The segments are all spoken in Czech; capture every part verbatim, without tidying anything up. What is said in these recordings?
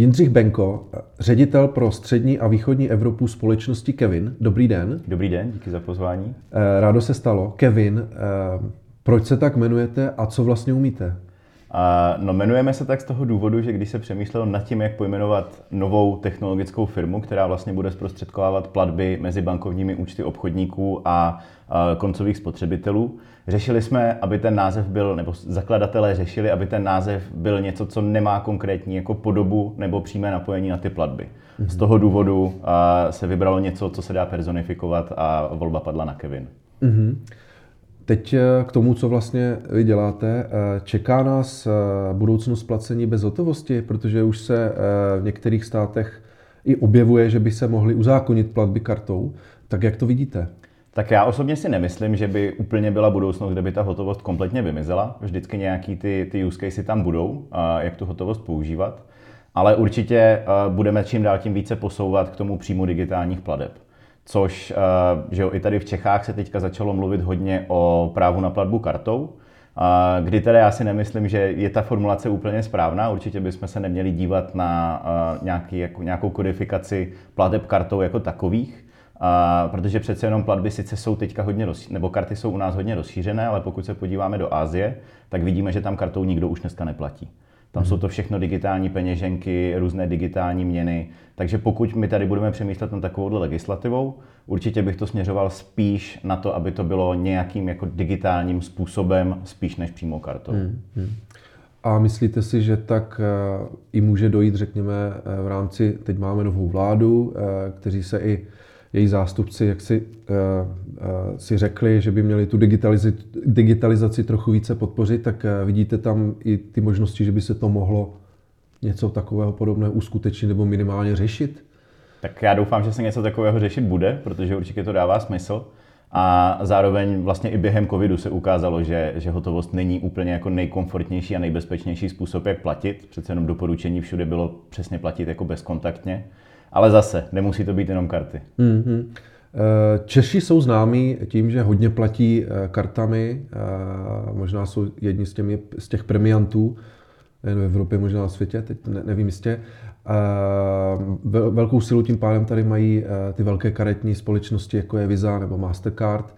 Jindřich Benko, ředitel pro střední a východní Evropu společnosti Kevin. Dobrý den. Dobrý den, díky za pozvání. Rádo se stalo. Kevin, proč se tak jmenujete a co vlastně umíte? No, jmenujeme se tak z toho důvodu, že když se přemýšlelo nad tím, jak pojmenovat novou technologickou firmu, která vlastně bude zprostředkovávat platby mezi bankovními účty obchodníků a koncových spotřebitelů, řešili jsme, aby ten název byl, nebo zakladatelé řešili, aby ten název byl něco, co nemá konkrétní jako podobu nebo přímé napojení na ty platby. Z toho důvodu se vybralo něco, co se dá personifikovat, a volba padla na Kevin. Mm-hmm. Teď k tomu, co vlastně vy děláte, čeká nás budoucnost placení bez hotovosti, protože už se v některých státech i objevuje, že by se mohly uzákonit platby kartou. Tak jak to vidíte? Tak já osobně si nemyslím, že by úplně byla budoucnost, kde by ta hotovost kompletně vymizela. Vždycky nějaký ty, ty use casey tam budou, jak tu hotovost používat. Ale určitě budeme čím dál tím více posouvat k tomu příjmu digitálních plateb. Což, že jo, i tady v Čechách se teďka začalo mluvit hodně o právu na platbu kartou, kdy teda já si nemyslím, že je ta formulace úplně správná. Určitě bychom se neměli dívat na nějaký, jako, nějakou kodifikaci plateb kartou jako takových, protože přece jenom platby sice jsou teďka hodně, rozší- nebo karty jsou u nás hodně rozšířené, ale pokud se podíváme do Asie, tak vidíme, že tam kartou nikdo už dneska neplatí. Tam jsou to všechno digitální peněženky, různé digitální měny. Takže pokud my tady budeme přemýšlet nad takovouhle legislativou, určitě bych to směřoval spíš na to, aby to bylo nějakým jako digitálním způsobem, spíš než přímou kartou. Hmm, hmm. A myslíte si, že tak i může dojít, řekněme, v rámci, teď máme novou vládu, kteří se i její zástupci, jak si, si řekli, že by měli tu digitalizaci, digitalizaci trochu více podpořit, tak vidíte tam i ty možnosti, že by se to mohlo něco takového podobného uskutečnit nebo minimálně řešit? Tak já doufám, že se něco takového řešit bude, protože určitě to dává smysl. A zároveň vlastně i během covidu se ukázalo, že, že hotovost není úplně jako nejkomfortnější a nejbezpečnější způsob, jak platit. Přece jenom doporučení všude bylo přesně platit jako bezkontaktně. Ale zase, nemusí to být jenom karty. Mm-hmm. Češi jsou známí tím, že hodně platí kartami, možná jsou jedni z, těmi, z těch premiantů, nejen v Evropě, možná na světě, teď ne, nevím jistě. Velkou silu tím pádem tady mají ty velké karetní společnosti, jako je Visa nebo Mastercard.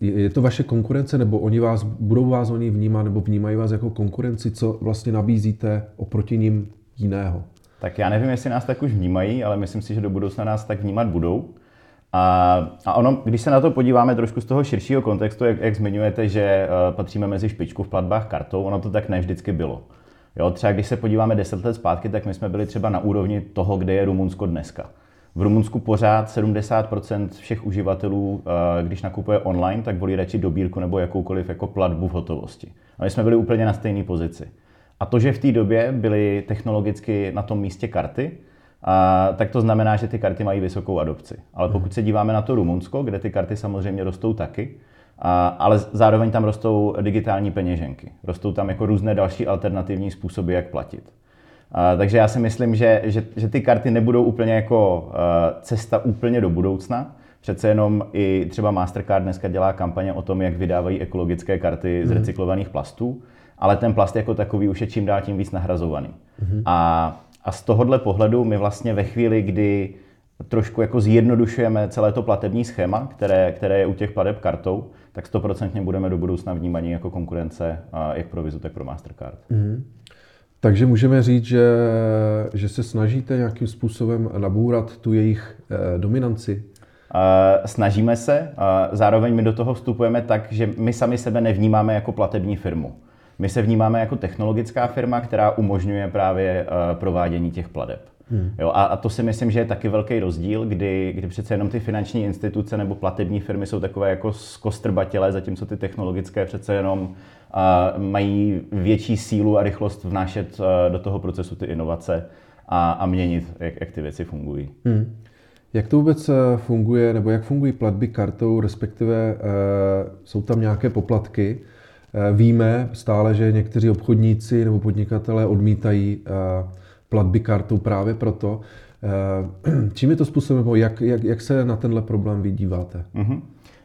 Je to vaše konkurence, nebo oni vás, budou vás oni vnímat, nebo vnímají vás jako konkurenci, co vlastně nabízíte oproti nim jiného? Tak já nevím, jestli nás tak už vnímají, ale myslím si, že do budoucna nás tak vnímat budou. A, a ono, když se na to podíváme trošku z toho širšího kontextu, jak, jak zmiňujete, že uh, patříme mezi špičku v platbách kartou, ono to tak ne vždycky bylo. Jo, třeba když se podíváme deset let zpátky, tak my jsme byli třeba na úrovni toho, kde je Rumunsko dneska. V Rumunsku pořád sedmdesát procent všech uživatelů, uh, když nakupuje online, tak volí radši dobírku nebo jakoukoliv jako platbu v hotovosti. A my jsme byli úplně na stejné pozici. A to, že v té době byly technologicky na tom místě karty, a, tak to znamená, že ty karty mají vysokou adopci. Ale pokud se díváme na to Rumunsko, kde ty karty samozřejmě rostou taky, a, ale zároveň tam rostou digitální peněženky. Rostou tam jako různé další alternativní způsoby, jak platit. A, takže já si myslím, že, že, že ty karty nebudou úplně jako cesta úplně do budoucna. Přece jenom i třeba Mastercard dneska dělá kampaně o tom, jak vydávají ekologické karty z recyklovaných plastů. Ale ten plast jako takový už je čím dál tím víc nahrazovaný. Mm-hmm. A, a z tohohle pohledu my vlastně ve chvíli, kdy trošku jako zjednodušujeme celé to platební schéma, které, které je u těch plateb kartou, tak stoprocentně budeme do budoucna vnímaní jako konkurence, a jak pro Vizu, tak pro Mastercard. Mm-hmm. Takže můžeme říct, že, že se snažíte nějakým způsobem nabourat tu jejich eh, dominanci? Snažíme se. Zároveň my do toho vstupujeme tak, že my sami sebe nevnímáme jako platební firmu. My se vnímáme jako technologická firma, která umožňuje právě uh, provádění těch plateb. Hmm. Jo, a, a to si myslím, že je taky velký rozdíl, kdy, kdy přece jenom ty finanční instituce nebo platební firmy jsou takové jako zkostrbatělé, zatímco ty technologické přece jenom uh, mají větší sílu a rychlost vnášet uh, do toho procesu ty inovace a, a měnit, jak, jak ty věci fungují. Hmm. Jak to vůbec funguje, nebo jak fungují platby kartou, respektive uh, jsou tam nějaké poplatky? Víme stále, že někteří obchodníci nebo podnikatelé odmítají platby kartou právě proto. Čím je to způsobeno? Jak, jak, jak se na tenhle problém vydíváte? Uh-huh.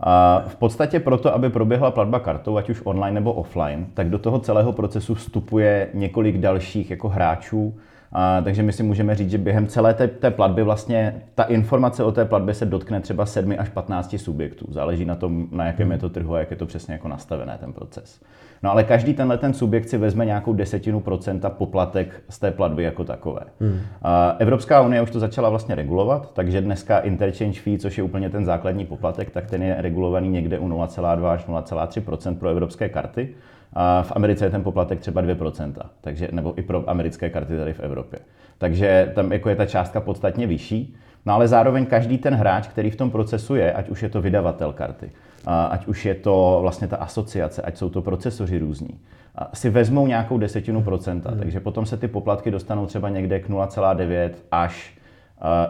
A v podstatě proto, aby proběhla platba kartou, ať už online nebo offline, tak do toho celého procesu vstupuje několik dalších jako hráčů, A, takže my si můžeme říct, že během celé té, té platby vlastně ta informace o té platbě se dotkne třeba sedmi až patnácti subjektů. Záleží na tom, na jakém je to trhu a jak je to přesně jako nastavené ten proces. No ale každý tenhle ten subjekt si vezme nějakou desetinu procenta poplatek z té platby jako takové. Hmm. A Evropská unie už to začala vlastně regulovat, takže dneska interchange fee, což je úplně ten základní poplatek, tak ten je regulovaný někde u nula celá dva až nula celá tři procenta pro evropské karty. A v Americe je ten poplatek třeba dvě procenta, takže, nebo i pro americké karty tady v Evropě. Takže tam jako je ta částka podstatně vyšší, no ale zároveň každý ten hráč, který v tom procesu je, ať už je to vydavatel karty, ať už je to vlastně ta asociace, ať jsou to procesoři různí, si vezmou nějakou desetinu procenta, hmm. takže potom se ty poplatky dostanou třeba někde k nula celá devět až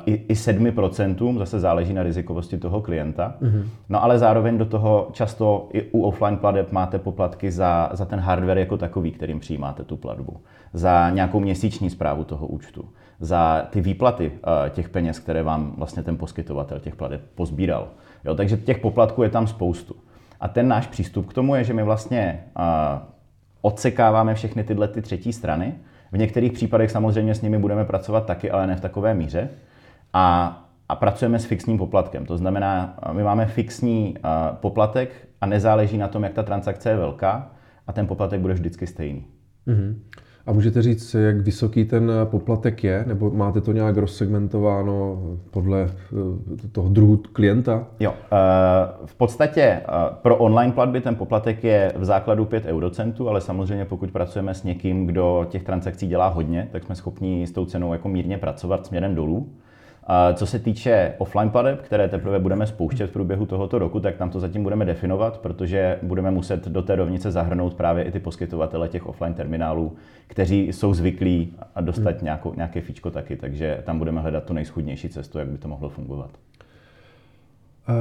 i sedmi procentům, zase záleží na rizikovosti toho klienta. Mm-hmm. No ale zároveň do toho často i u offline plateb máte poplatky za, za ten hardware jako takový, kterým přijímáte tu platbu. Za nějakou měsíční správu toho účtu. Za ty výplaty uh, těch peněz, které vám vlastně ten poskytovatel těch plateb pozbíral. Jo, takže těch poplatků je tam spoustu. A ten náš přístup k tomu je, že my vlastně uh, odsekáváme všechny tyhle ty třetí strany. V některých případech samozřejmě s nimi budeme pracovat taky, ale ne v takové míře. A, a pracujeme s fixním poplatkem. To znamená, my máme fixní uh, poplatek a nezáleží na tom, jak ta transakce je velká a ten poplatek bude vždycky stejný. Mm-hmm. A můžete říct, jak vysoký ten poplatek je? Nebo máte to nějak rozsegmentováno podle toho druhu klienta? Jo, v podstatě pro online platby ten poplatek je v základu pět eurocentů, ale samozřejmě pokud pracujeme s někým, kdo těch transakcí dělá hodně, tak jsme schopni s tou cenou jako mírně pracovat směrem dolů. Co se týče offline plateb, které teprve budeme spouštět v průběhu tohoto roku, tak tam to zatím budeme definovat, protože budeme muset do té rovnice zahrnout právě i ty poskytovatele těch offline terminálů, kteří jsou zvyklí dostat nějakou, nějaké fíčko taky, takže tam budeme hledat tu nejschudnější cestu, jak by to mohlo fungovat.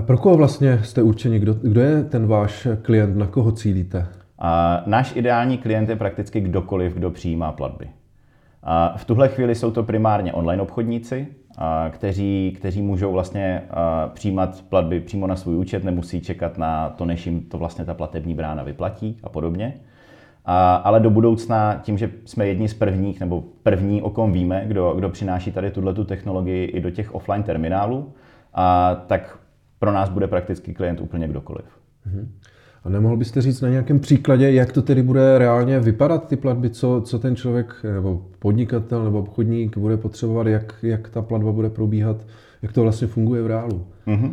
Pro koho vlastně jste určeni? Kdo, kdo je ten váš klient? Na koho cílíte? A náš ideální klient je prakticky kdokoliv, kdo přijímá platby. A v tuhle chvíli jsou to primárně online obchodníci, Kteří, kteří můžou vlastně přijímat platby přímo na svůj účet, nemusí čekat na to, než jim to vlastně ta platební brána vyplatí a podobně. A, ale do budoucna, tím, že jsme jedni z prvních, nebo první, o kom víme, kdo, kdo přináší tady tuhletu technologii i do těch offline terminálů, a, tak pro nás bude prakticky klient úplně kdokoliv. Mhm. A nemohl byste říct na nějakém příkladě, jak to tedy bude reálně vypadat ty platby, co, co ten člověk, nebo podnikatel, nebo obchodník bude potřebovat, jak, jak ta platba bude probíhat, jak to vlastně funguje v reálu? Mm-hmm.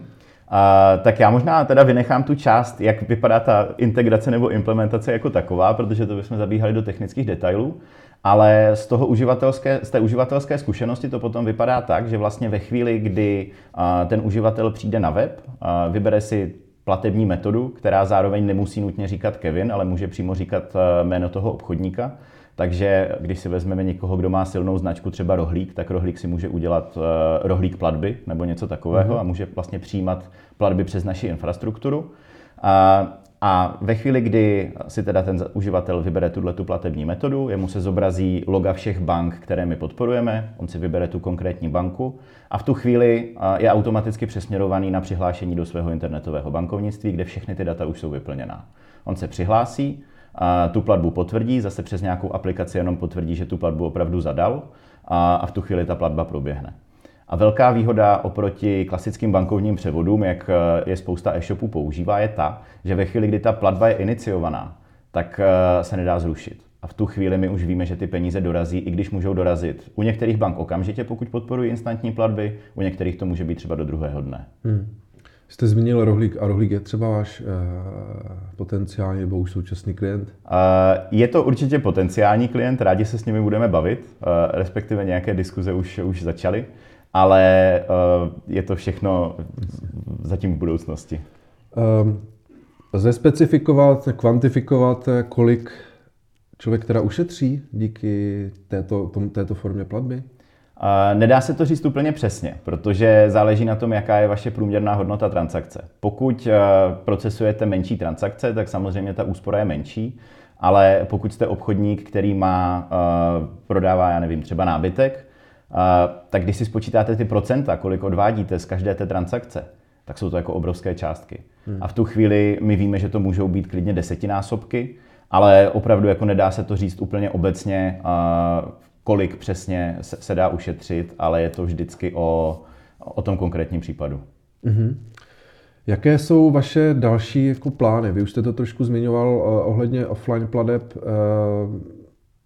A, tak já možná teda vynechám tu část, jak vypadá ta integrace nebo implementace jako taková, protože to bychom zabíhali do technických detailů, ale z toho uživatelské, z té uživatelské zkušenosti to potom vypadá tak, že vlastně ve chvíli, kdy a, ten uživatel přijde na web, a, vybere si platební metodu, která zároveň nemusí nutně říkat Kevin, ale může přímo říkat jméno toho obchodníka. Takže když si vezmeme někoho, kdo má silnou značku, třeba Rohlík, tak Rohlík si může udělat Rohlík platby nebo něco takového a může vlastně přijímat platby přes naši infrastrukturu. A, a ve chvíli, kdy si teda ten uživatel vybere tu platební metodu, jemu se zobrazí loga všech bank, které my podporujeme, on si vybere tu konkrétní banku a v tu chvíli je automaticky přesměrovaný na přihlášení do svého internetového bankovnictví, kde všechny ty data už jsou vyplněná. On se přihlásí, tu platbu potvrdí, zase přes nějakou aplikaci jenom potvrdí, že tu platbu opravdu zadal a v tu chvíli ta platba proběhne. A velká výhoda oproti klasickým bankovním převodům, jak je spousta e-shopů používá, je ta, že ve chvíli, kdy ta platba je iniciovaná, tak se nedá zrušit. A v tu chvíli my už víme, že ty peníze dorazí, i když můžou dorazit u některých bank okamžitě, pokud podporují instantní platby, u některých to může být třeba do druhého dne. Hmm. Jste zmínil Rohlík a Rohlík je třeba váš e, potenciální nebo už současný klient? Je to určitě potenciální klient, rádi se s nimi budeme bavit, respektive nějaké diskuze už, už začaly. Ale je to všechno zatím v budoucnosti. Lze specifikovat, kvantifikovat, kolik člověk teda ušetří díky této, tom, této formě platby? Nedá se to říct úplně přesně, protože záleží na tom, jaká je vaše průměrná hodnota transakce. Pokud procesujete menší transakce, tak samozřejmě ta úspora je menší. Ale pokud jste obchodník, který má, prodává, já nevím, třeba nábytek, Uh, tak když si spočítáte ty procenta, kolik odvádíte z každé té transakce, tak jsou to jako obrovské částky. Hmm. A v tu chvíli my víme, že to můžou být klidně desetinásobky, ale opravdu jako nedá se to říct úplně obecně uh, kolik přesně se, se dá ušetřit, ale je to vždycky o, o tom konkrétním případu. Mm-hmm. Jaké jsou vaše další jako plány? Vy už jste to trošku zmiňoval uh, ohledně offline plateb. Uh,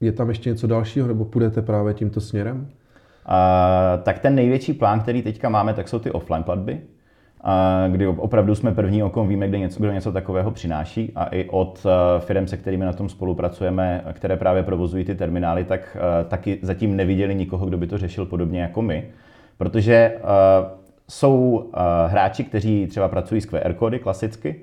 je tam ještě něco dalšího, nebo půjdete právě tímto směrem? Uh, tak ten největší plán, který teďka máme, tak jsou ty offline platby, uh, kdy opravdu jsme první okom, víme, kde něco, kdo něco takového přináší, a i od uh, firm, se kterými na tom spolupracujeme, které právě provozují ty terminály, tak uh, taky zatím neviděli nikoho, kdo by to řešil podobně jako my, protože uh, jsou uh, hráči, kteří třeba pracují s Q R kódy klasicky,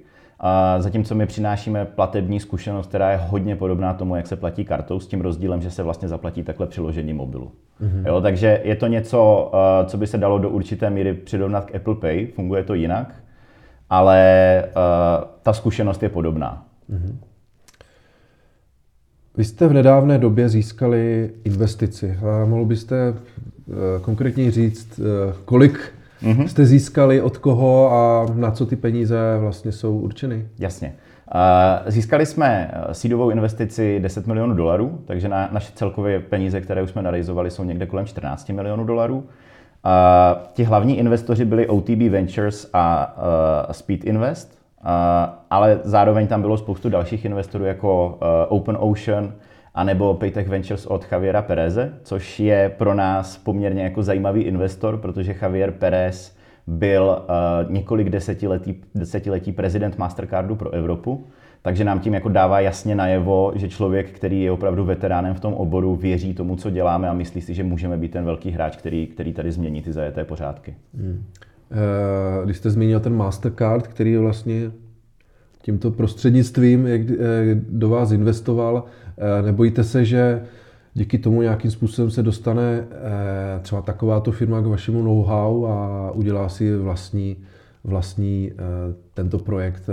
uh, zatímco my přinášíme platební zkušenost, která je hodně podobná tomu, jak se platí kartou, s tím rozdílem, že se vlastně zaplatí takhle přiložením mobilu. Mm-hmm. Jo, takže je to něco, uh, co by se dalo do určité míry přirovnat k Apple Pay, funguje to jinak, ale uh, ta zkušenost je podobná. Mm-hmm. Vy jste v nedávné době získali investici. A mohl byste uh, konkrétně říct, uh, kolik Mm-hmm. jste získali, od koho a na co ty peníze vlastně jsou určeny? Jasně. Získali jsme seedovou investici deset milionů dolarů, takže na naše celkové peníze, které už jsme narejzovali, jsou někde kolem čtrnáct milionů dolarů. Ti hlavní investoři byli O T B Ventures a Speed Invest, ale zároveň tam bylo spoustu dalších investorů jako Open Ocean a nebo Paytech Ventures od Javiera Péreze, což je pro nás poměrně jako zajímavý investor, protože Javier Pérez byl uh, několik desetiletí, desetiletí prezident Mastercardu pro Evropu, takže nám tím jako dává jasně najevo, že člověk, který je opravdu veteránem v tom oboru, věří tomu, co děláme, a myslí si, že můžeme být ten velký hráč, který, který tady změní ty zajeté pořádky. Hmm. E, když jste zmínil ten Mastercard, který je vlastně tímto prostřednictvím, jak do vás investoval, nebojíte se, že díky tomu nějakým způsobem se dostane třeba takováto firma k vašemu know-how a udělá si vlastní, vlastní tento projekt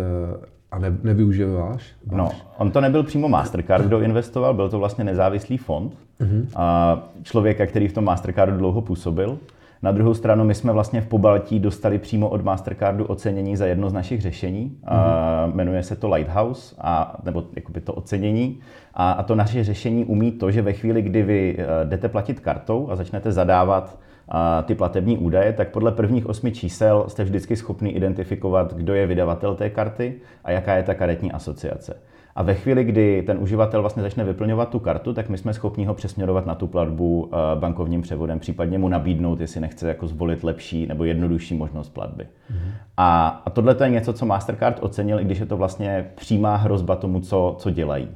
a ne, nevyužije váš? No, on to nebyl přímo Mastercard, kdo investoval, byl to vlastně nezávislý fond, mm-hmm. a člověka, který v tom Mastercardu dlouho působil. Na druhou stranu, my jsme vlastně v Pobaltí dostali přímo od Mastercardu ocenění za jedno z našich řešení. Mm-hmm. Jmenuje se to Lighthouse, a, nebo jakoby to ocenění. A, a to naše řešení umí to, že ve chvíli, kdy vy jdete platit kartou a začnete zadávat a, ty platební údaje, tak podle prvních osmi čísel jste vždycky schopni identifikovat, kdo je vydavatel té karty a jaká je ta karetní asociace. A ve chvíli, kdy ten uživatel vlastně začne vyplňovat tu kartu, tak my jsme schopni ho přesměrovat na tu platbu bankovním převodem, případně mu nabídnout, jestli nechce jako zvolit lepší nebo jednodušší možnost platby. Mm-hmm. A, a tohle to je něco, co Mastercard ocenil, i když je to vlastně přímá hrozba tomu, co, co dělají.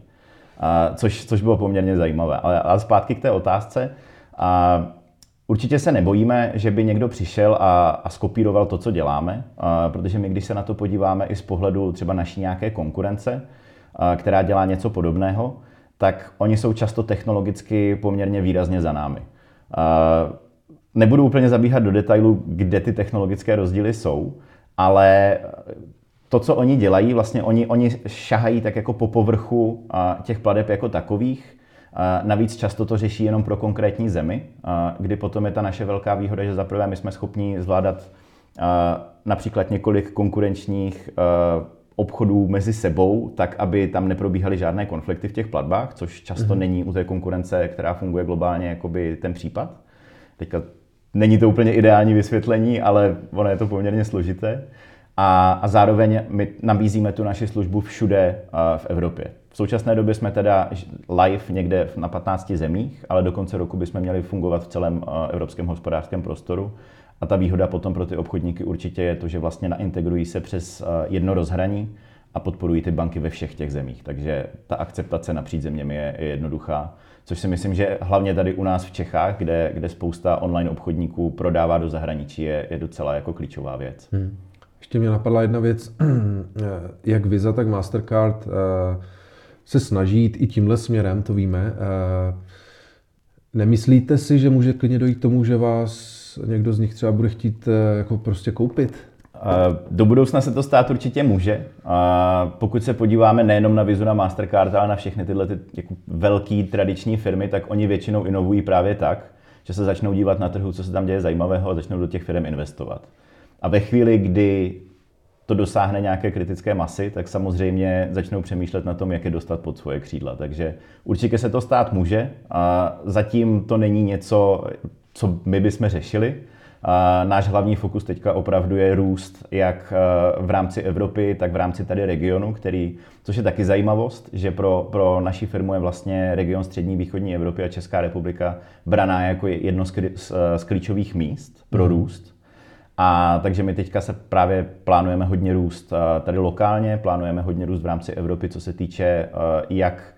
A, což, což bylo poměrně zajímavé. Ale, ale zpátky k té otázce. A, Určitě se nebojíme, že by někdo přišel a, a skopíroval to, co děláme, a, protože my, když se na to podíváme i z pohledu třeba naší nějaké konkurence, která dělá něco podobného, tak oni jsou často technologicky poměrně výrazně za námi. Nebudu úplně zabíhat do detailu, kde ty technologické rozdíly jsou, ale to, co oni dělají, vlastně oni, oni šahají tak jako po povrchu těch plateb jako takových. Navíc často to řeší jenom pro konkrétní zemi, kdy potom je ta naše velká výhoda, že zaprvé my jsme schopni zvládat například několik konkurenčních obchodů mezi sebou, tak aby tam neprobíhaly žádné konflikty v těch platbách, což často mm-hmm. není u té konkurence, která funguje globálně, jakoby ten případ. Teďka není to úplně ideální vysvětlení, ale ono je to poměrně složité. A, a zároveň my nabízíme tu naši službu všude uh, v Evropě. V současné době jsme teda live někde na patnácti zemích, ale do konce roku bychom měli fungovat v celém uh, evropském hospodářském prostoru. A ta výhoda potom pro ty obchodníky určitě je to, že vlastně naintegrují se přes jedno rozhraní a podporují ty banky ve všech těch zemích. Takže ta akceptace napříč zeměmi je jednoduchá, což si myslím, že hlavně tady u nás v Čechách, kde, kde spousta online obchodníků prodává do zahraničí, je, je docela jako klíčová věc. Hmm. Ještě mě napadla jedna věc. Jak Visa, tak Mastercard se snaží jít i tímhle směrem, to víme. Nemyslíte si, že může klidně dojít k tomu, že vás někdo z nich třeba bude chtít jako prostě koupit? Do budoucna se to stát určitě může. Pokud se podíváme nejenom na Visu, na Mastercard, ale na všechny tyhle ty jako velké tradiční firmy, tak oni většinou inovují právě tak, že se začnou dívat na trhu, co se tam děje zajímavého, a začnou do těch firm investovat. A ve chvíli, kdy to dosáhne nějaké kritické masy, tak samozřejmě začnou přemýšlet na tom, jak je dostat pod svoje křídla. Takže určitě se to stát může a zatím to není něco, co my bychom řešili. A náš hlavní fokus teďka opravdu je růst jak v rámci Evropy, tak v rámci tady regionu, který, což je taky zajímavost, že pro, pro naši firmu je vlastně region střední východní Evropy a Česká republika braná jako jedno z, z klíčových míst pro růst. A takže my teďka se právě plánujeme hodně růst tady lokálně, plánujeme hodně růst v rámci Evropy, co se týče jak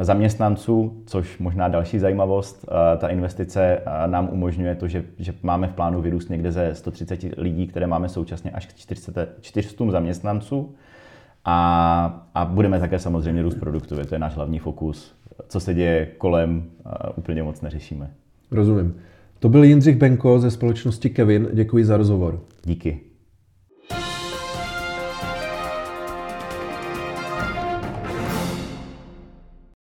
zaměstnanců, což možná další zajímavost, ta investice nám umožňuje to, že, že máme v plánu vyrůst někde ze sto třicet lidí, které máme současně až k čtyři sta zaměstnanců a, a budeme také samozřejmě růst produktově, to je náš hlavní fokus, co se děje kolem, úplně moc neřešíme. Rozumím. To byl Jindřich Benko ze společnosti Kevin, děkuji za rozhovor. Díky.